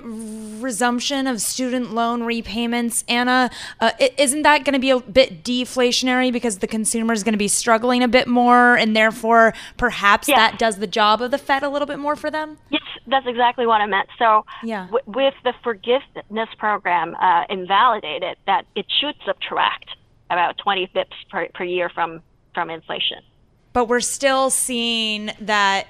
resumption of student loan repayments, Anna, uh, isn't that going to be a bit deflationary because the consumer is going to be struggling a bit more, and therefore perhaps yes. that does the job of the Fed a little bit more for them? Yes, that's exactly what I meant. So yeah. w- with the forgiveness program uh, invalidated, that it should subtract about twenty bips per, per year from, from inflation. But we're still seeing that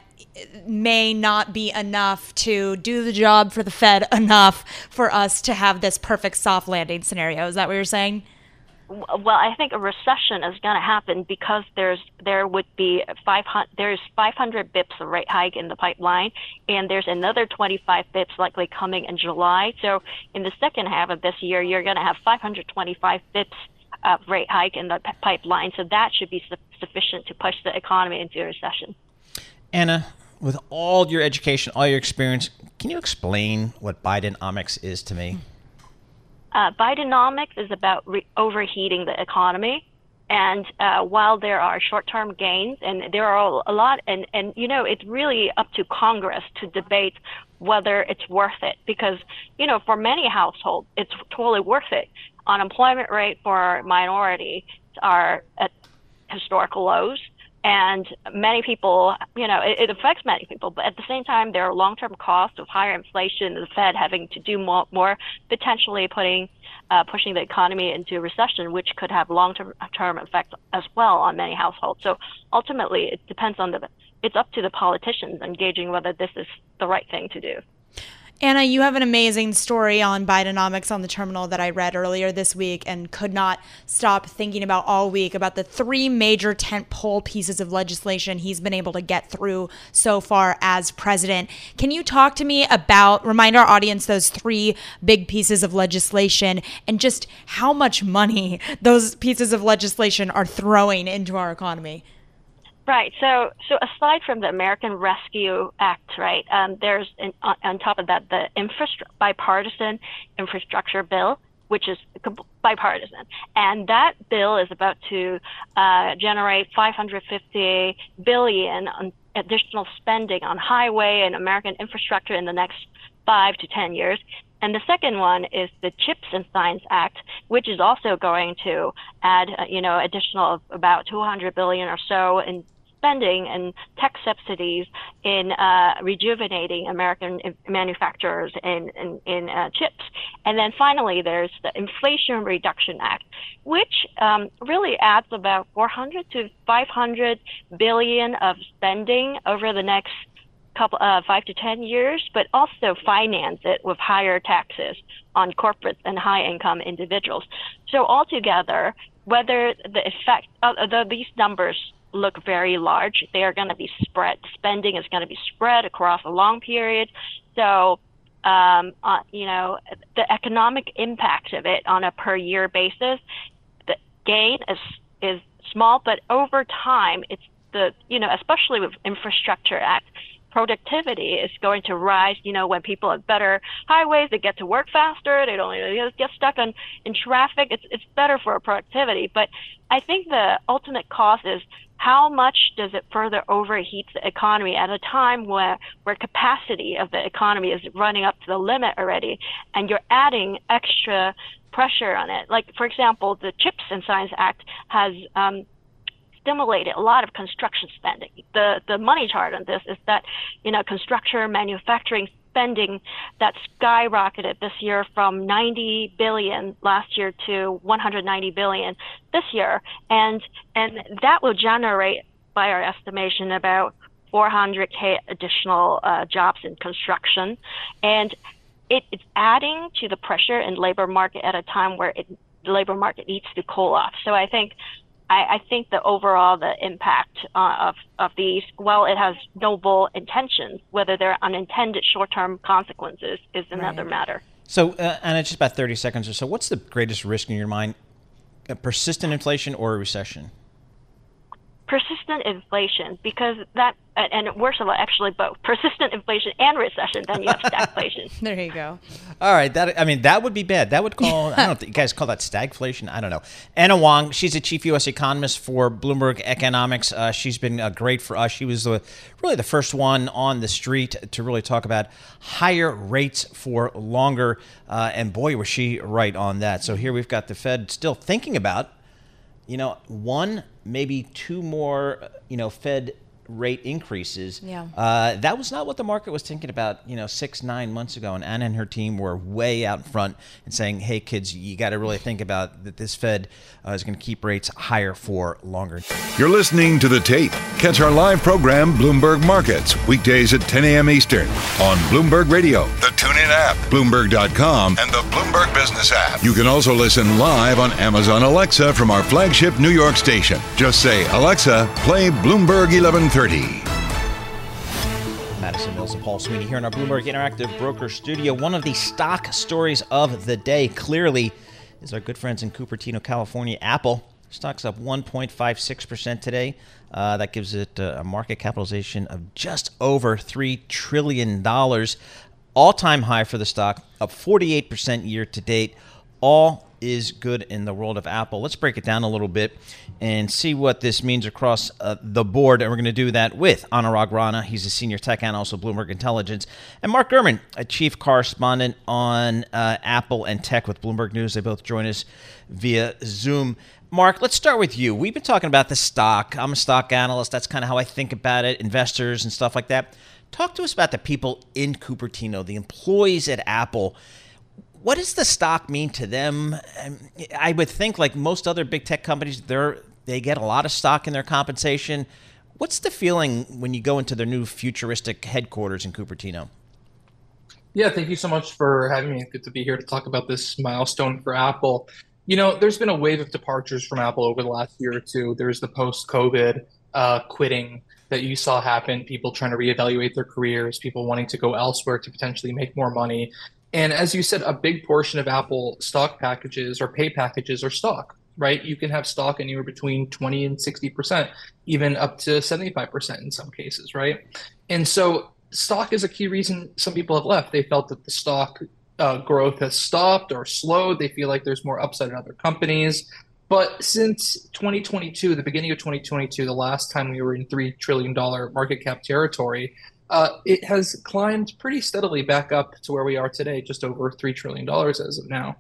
may not be enough to do the job for the Fed enough for us to have this perfect soft landing scenario. Is that what you're saying? Well, I think a recession is going to happen because there's there would be five hundred there's five hundred bips of rate hike in the pipeline, and there's another twenty-five bips likely coming in July. So in the second half of this year, you're going to have five hundred twenty-five bips uh, rate hike in the p- pipeline. So that should be su- sufficient to push the economy into a recession. Anna, with all your education, all your experience, can you explain what Bidenomics is to me? Uh, Bidenomics is about re- overheating the economy. And uh, while there are short-term gains, and there are a lot, and, and, you know, it's really up to Congress to debate whether it's worth it, because, you know, for many households, it's totally worth it. Unemployment rate for minorities are at historical lows. And many people, you know, it, it affects many people. But at the same time, there are long-term costs of higher inflation, the Fed having to do more, more potentially putting, uh, pushing the economy into recession, which could have long-term term effects as well on many households. So ultimately, it depends on the, it's up to the politicians engaging whether this is the right thing to do. Anna, you have an amazing story on Bidenomics on the terminal that I read earlier this week and could not stop thinking about all week about the three major tentpole pieces of legislation he's been able to get through so far as president. Can you talk to me about, remind our audience, those three big pieces of legislation and just how much money those pieces of legislation are throwing into our economy? Right. So, so aside from the American Rescue Act, right, um, there's an, on, on top of that the infrastru- bipartisan infrastructure bill, which is bipartisan, and that bill is about to uh, generate five hundred fifty billion dollars on additional spending on highway and American infrastructure in the next five to ten years. And the second one is the CHIPS and Science Act, which is also going to add, you know, additional about two hundred billion dollars or so in spending and tech subsidies in uh, rejuvenating American manufacturers in, in, in uh, chips. And then finally, there's the Inflation Reduction Act, which um, really adds about four hundred to five hundred billion dollars of spending over the next couple uh, five to ten years, but also finance it with higher taxes on corporates and high-income individuals. So altogether, whether the effect, although these numbers look very large, they are going to be spread. Spending is going to be spread across a long period. So, um, uh, you know, the economic impact of it on a per-year basis, the gain is is small, but over time, it's the you know, especially with Infrastructure Act. Productivity is going to rise, you know, when people have better highways, they get to work faster, they don't you know, get stuck on, in traffic. It's it's better for productivity. But I think the ultimate cost is how much does it further overheat the economy at a time where, where capacity of the economy is running up to the limit already, and you're adding extra pressure on it. Like, for example, the CHIPS and Science Act has um, stimulated a lot of construction spending. The the money chart on this is that, you know, construction, manufacturing spending that skyrocketed this year from ninety billion last year to one hundred ninety billion this year, and and that will generate, by our estimation, about four hundred thousand additional uh, jobs in construction, and it, it's adding to the pressure in labor market at a time where it, the labor market needs to cool off. So I think. I, I think the overall the impact uh, of, of these, while it has noble intentions, whether they're unintended short-term consequences is another right. matter. So, uh, Anna, just about thirty seconds or so, what's the greatest risk in your mind, uh, persistent inflation or a recession? Persistent inflation, because that, and worse of all, actually both, persistent inflation and recession, then you have stagflation. There you go. All right. That I mean, that would be bad. That would call, I don't know if you guys call that stagflation. I don't know. Anna Wong, she's a chief U S economist for Bloomberg Economics. Uh, she's been uh, great for us. She was the, really the first one on the street to really talk about higher rates for longer. Uh, and boy, was she right on that. So here we've got the Fed still thinking about, you know, one, maybe two more, you know, Fed rate increases. Yeah. Uh, that was not what the market was thinking about, you know, six, nine months ago. And Anna and her team were way out in front and saying, hey, kids, you got to really think about that this Fed uh, is going to keep rates higher for longer. You're listening to The Tape. Catch our live program, Bloomberg Markets, weekdays at ten a.m. Eastern on Bloomberg Radio, the TuneIn app, Bloomberg dot com, and the Bloomberg Business app. You can also listen live on Amazon Alexa from our flagship New York station. Just say, Alexa, play Bloomberg eleven thirty. Madison Mills and Paul Sweeney here in our Bloomberg Interactive Broker Studio. One of the stock stories of the day, clearly, is our good friends in Cupertino, California, Apple. Stock's up one point five six percent today. Uh, that gives it a market capitalization of just over three trillion dollars. All-time high for the stock, up forty-eight percent year-to-date. All is good in the world of Apple. Let's break it down a little bit and see what this means across uh, the board. And we're going to do that with Anurag Rana. He's a senior tech analyst at Bloomberg Intelligence. And Mark Gurman, a chief correspondent on uh, Apple and tech with Bloomberg News. They both join us via Zoom. Mark, let's start with you. We've been talking about the stock. I'm a stock analyst. That's kind of how I think about it, investors and stuff like that. Talk to us about the people in Cupertino, the employees at Apple. What does the stock mean to them? I would think, like most other big tech companies, they're, they get a lot of stock in their compensation. What's the feeling when you go into their new futuristic headquarters in Cupertino? Yeah, thank you so much for having me. It's good to be here to talk about this milestone for Apple. You know, there's been a wave of departures from Apple over the last year or two. There's the post-COVID uh, quitting that you saw happen, people trying to reevaluate their careers, people wanting to go elsewhere to potentially make more money. And as you said, a big portion of Apple stock packages or pay packages are stock, right? You can have stock anywhere between twenty and sixty percent, even up to seventy-five percent in some cases, right? And so stock is a key reason some people have left. They felt that the stock uh, growth has stopped or slowed. They feel like there's more upside in other companies. But since twenty twenty-two, the beginning of twenty twenty-two, the last time we were in three trillion dollars market cap territory, uh, it has climbed pretty steadily back up to where we are today, just over three trillion dollars as of now.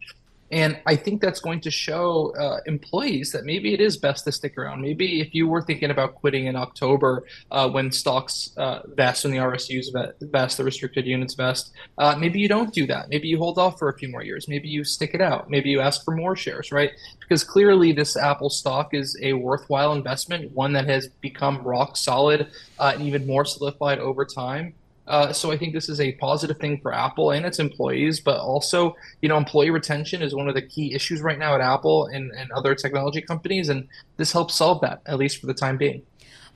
And I think that's going to show uh, employees that maybe it is best to stick around. Maybe if you were thinking about quitting in October uh, when stocks uh, vest, when the R S Us vest, the restricted units vest, uh, maybe you don't do that. Maybe you hold off for a few more years. Maybe you stick it out. Maybe you ask for more shares, right? Because clearly this Apple stock is a worthwhile investment, one that has become rock solid uh, and even more solidified over time. Uh, so I think this is a positive thing for Apple and its employees, but also, you know, employee retention is one of the key issues right now at Apple and, and other technology companies, and this helps solve that, at least for the time being.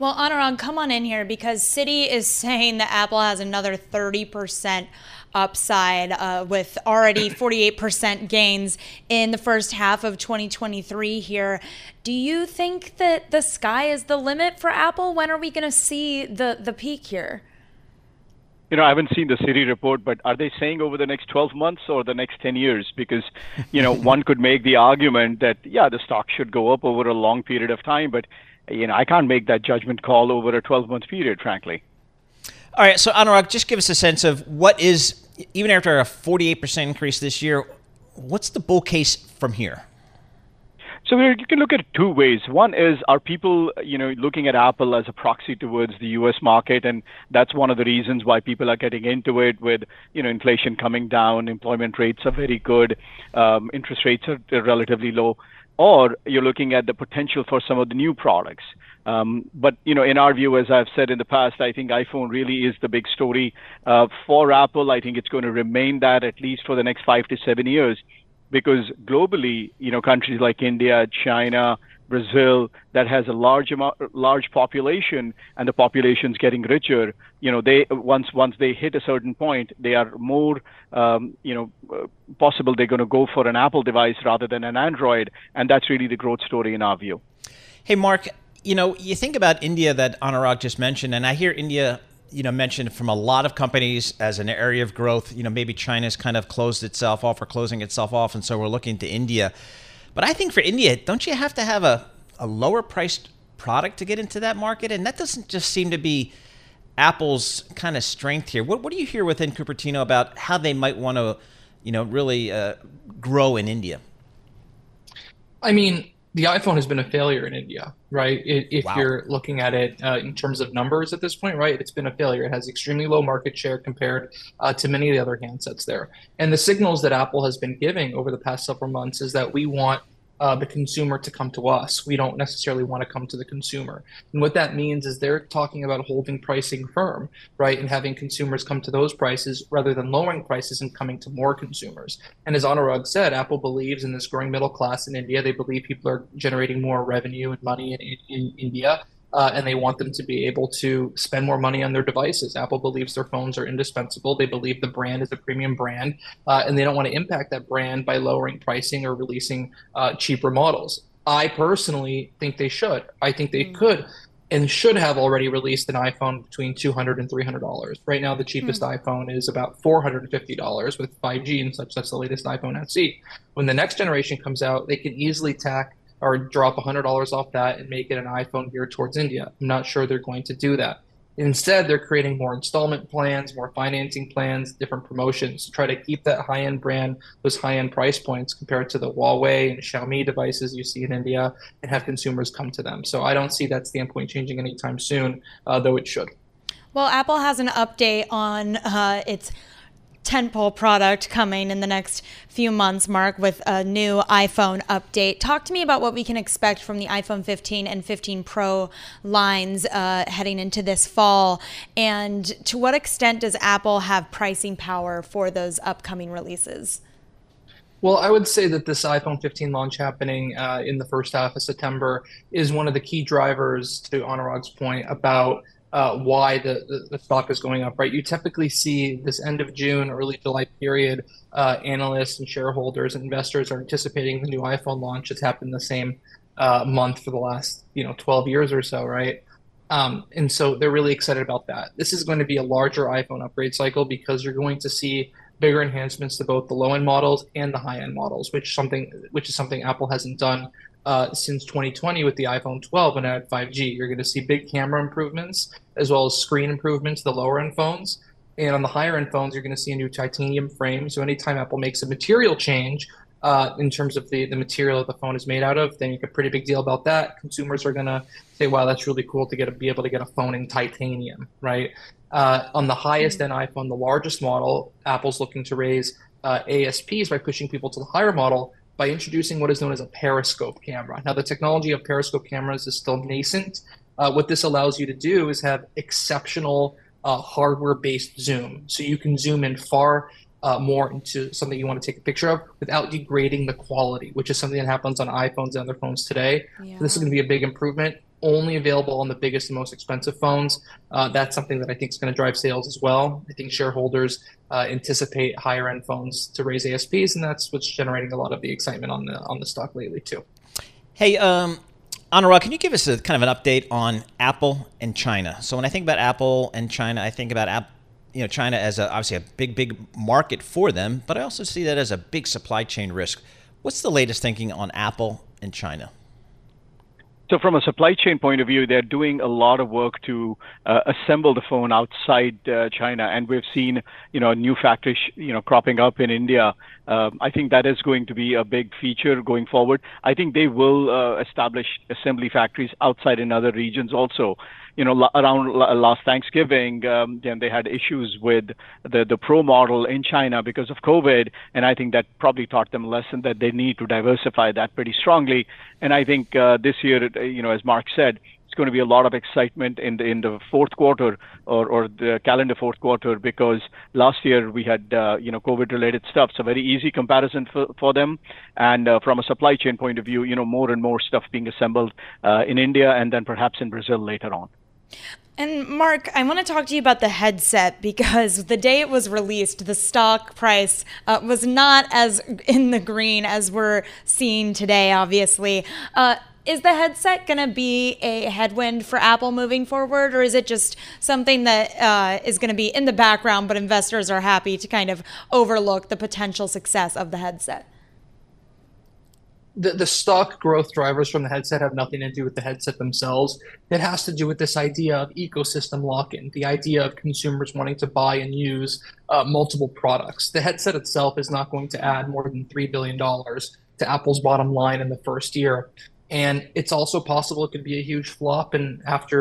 Well, Anurag, come on in here, because Citi is saying that Apple has another thirty percent upside uh, with already forty-eight percent gains in the first half of twenty twenty-three here. Do you think that the sky is the limit for Apple? When are we going to see the, the peak here? You know, I haven't seen the Citi report, but are they saying over the next twelve months or the next ten years? Because, you know, one could make the argument that, yeah, the stock should go up over a long period of time. But, you know, I can't make that judgment call over a twelve-month period, frankly. All right. So, Anurag, just give us a sense of what is, even after a forty-eight percent increase this year, what's the bull case from here? So you can look at it two ways. One is, are people, you know, looking at Apple as a proxy towards the U S market? And that's one of the reasons why people are getting into it with, you know, inflation coming down, employment rates are very good, um, interest rates are relatively low. Or you're looking at the potential for some of the new products. Um, but, you know, in our view, as I've said in the past, I think iPhone really is the big story uh, for Apple. I think it's going to remain that at least for the next five to seven years. Because globally, you know, countries like India, China, Brazil, that has a large amount, large population, and the population's getting richer. You know, they once once they hit a certain point, they are more, um, you know, uh, possible they're going to go for an Apple device rather than an Android, and that's really the growth story in our view. Hey, Mark, you know, you think about India that Anurag just mentioned, and I hear India, you know, mentioned from a lot of companies as an area of growth. You know, maybe China's kind of closed itself off or closing itself off, and so we're looking to India. But I think for India, don't you have to have a, a lower-priced product to get into that market? And that doesn't just seem to be Apple's kind of strength here. What, what do you hear within Cupertino about how they might want to, you know, really uh, grow in India? I mean, the iPhone has been a failure in India, right? It, if wow. you're looking at it uh, in terms of numbers at this point, right, it's been a failure. It has extremely low market share compared uh, to many of the other handsets there. And the signals that Apple has been giving over the past several months is that we want uh, the consumer to come to us. We don't necessarily want to come to the consumer. And what that means is they're talking about holding pricing firm, right, and having consumers come to those prices rather than lowering prices and coming to more consumers. And as Anurag said, Apple believes in this growing middle class in India. They believe people are generating more revenue and money in, in, in India. uh, and they want them to be able to spend more money on their devices. Apple believes their phones are indispensable. They believe the brand is a premium brand, uh, and they don't want to impact that brand by lowering pricing or releasing uh, cheaper models. I personally think they should. I think they mm. could and should have already released an iPhone between two hundred dollars and three hundred dollars. Right now, the cheapest mm. iPhone is about four hundred fifty dollars with five G and such. That's the latest iPhone S E. When the next generation comes out, they can easily tack or drop one hundred dollars off that and make it an iPhone geared towards India. I'm not sure they're going to do that. Instead, they're creating more installment plans, more financing plans, different promotions to try to keep that high-end brand, those high-end price points compared to the Huawei and Xiaomi devices you see in India and have consumers come to them. So I don't see that standpoint changing anytime soon, uh, though it should. Well, Apple has an update on uh, its tentpole product coming in the next few months, Mark, with a new iPhone update. Talk to me about what we can expect from the iPhone fifteen and fifteen Pro lines uh, heading into this fall, and to what extent does Apple have pricing power for those upcoming releases? Well, I would say that this iPhone fifteen launch happening uh, in the first half of September is one of the key drivers, to Anurag's point, about Uh, why the, the, the stock is going up, right? You typically see this end of June, early July period, uh, analysts and shareholders and investors are anticipating the new iPhone launch. It's happened the same uh, month for the last, you know, twelve years or so, right? Um, and so they're really excited about that. This is going to be a larger iPhone upgrade cycle because you're going to see bigger enhancements to both the low-end models and the high-end models, which something which is something Apple hasn't done Uh, since twenty twenty with the iPhone twelve and add five G. You're going to see big camera improvements as well as screen improvements to the lower end phones. And on the higher end phones, you're going to see a new titanium frame. So anytime Apple makes a material change uh, in terms of the, the material that the phone is made out of, they make a pretty big deal about that. Consumers are going to say, wow, that's really cool to get to be able to get a phone in titanium, right? Uh, on the highest end iPhone, the largest model, Apple's looking to raise uh, A S Ps by pushing people to the higher model by introducing what is known as a periscope camera. Now, the technology of periscope cameras is still nascent. Uh, what this allows you to do is have exceptional uh, hardware-based zoom. So you can zoom in far uh, more into something you want to take a picture of without degrading the quality, which is something that happens on iPhones and other phones today. Yeah. So this is going to be a big improvement, only available on the biggest and most expensive phones. Uh, that's something that I think is going to drive sales as well. I think shareholders Uh, anticipate higher end phones to raise A S Ps, and that's what's generating a lot of the excitement on the on the stock lately too. Hey, um, Anurag, can you give us a kind of an update on Apple and China? So when I think about Apple and China, I think about Apple. You know, China as a, obviously a big, big market for them, but I also see that as a big supply chain risk. What's the latest thinking on Apple and China? So from a supply chain point of view, they're doing a lot of work to uh, assemble the phone outside uh, China. And we've seen, you know, a new factory, sh- you know, cropping up in India. Um, I think that is going to be a big feature going forward. I think they will uh, establish assembly factories outside in other regions also. You know, l- around l- last Thanksgiving, um, then they had issues with the, the Pro model in China because of COVID. And I think that probably taught them a lesson that they need to diversify that pretty strongly. And I think uh, this year, it, you know, as Mark said, it's going to be a lot of excitement in the in the fourth quarter or, or the calendar fourth quarter, because last year we had, uh, you know, COVID-related stuff. So very easy comparison for, for them. And uh, from a supply chain point of view, you know, more and more stuff being assembled uh, in India and then perhaps in Brazil later on. And Mark, I want to talk to you about the headset, because the day it was released, the stock price uh, was not as in the green as we're seeing today, obviously. Uh, is the headset going to be a headwind for Apple moving forward, or is it just something that uh, is going to be in the background, but investors are happy to kind of overlook the potential success of the headset? The, the stock growth drivers from the headset have nothing to do with the headset themselves. It has to do with this idea of ecosystem lock-in, the idea of consumers wanting to buy and use uh, multiple products. The headset itself is not going to add more than three billion dollars to Apple's bottom line in the first year. And it's also possible it could be a huge flop, and after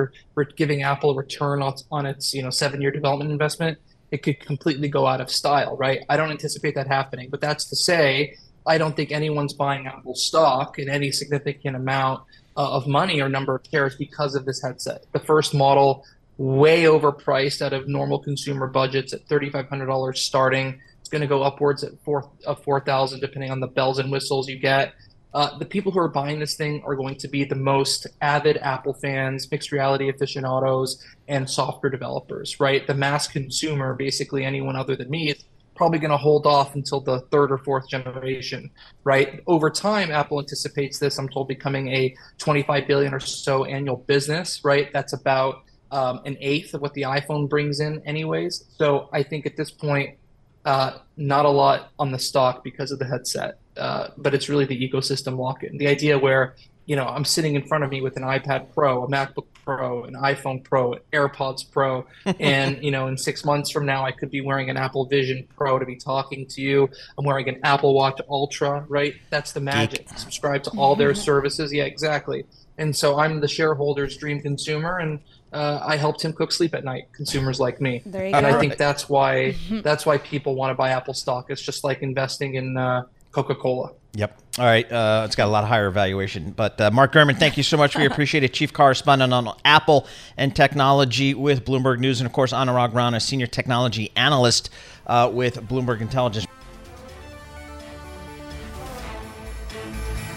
giving Apple a return on, on its you know seven-year development investment, it could completely go out of style, right? I don't anticipate that happening, but that's to say, I don't think anyone's buying Apple stock in any significant amount uh, of money or number of shares because of this headset. The first model, way overpriced out of normal consumer budgets at three thousand five hundred dollars starting. It's going to go upwards at four, uh, four thousand dollars depending on the bells and whistles you get. Uh, the people who are buying this thing are going to be the most avid Apple fans, mixed reality aficionados, and software developers, right? The mass consumer, basically anyone other than me, is probably going to hold off until the third or fourth generation, right? Over time, Apple anticipates this, I'm told, becoming a twenty-five billion dollars or so annual business, right? That's about um, an eighth of what the iPhone brings in anyways. So I think at this point, uh, not a lot on the stock because of the headset. Uh, but it's really the ecosystem lock-in. The idea where, you know, I'm sitting in front of me with an iPad Pro, a MacBook Pro, an iPhone Pro, an AirPods Pro, and, you know, in six months from now, I could be wearing an Apple Vision Pro to be talking to you. I'm wearing an Apple Watch Ultra, right? That's the magic. Geek. Subscribe to all their services. Yeah, exactly. And so I'm the shareholder's dream consumer, and uh, I helped him cook sleep at night, consumers like me. There you and go. I think that's why, that's why people want to buy Apple stock. It's just like investing in uh, – Coca-Cola. Yep. All right. Uh, it's got a lot higher valuation. But uh, Mark Gurman, thank you so much. We appreciate it. Chief correspondent on Apple and technology with Bloomberg News. And, of course, Anurag Rana, senior technology analyst uh, with Bloomberg Intelligence.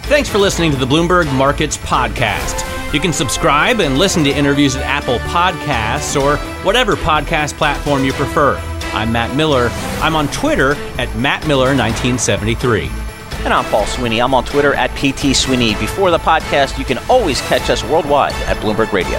Thanks for listening to the Bloomberg Markets Podcast. You can subscribe and listen to interviews at Apple Podcasts or whatever podcast platform you prefer. I'm Matt Miller. I'm on Twitter at Matt Miller nineteen seventy-three. And I'm Paul Sweeney. I'm on Twitter at P T Sweeney. Before the podcast, you can always catch us worldwide at Bloomberg Radio.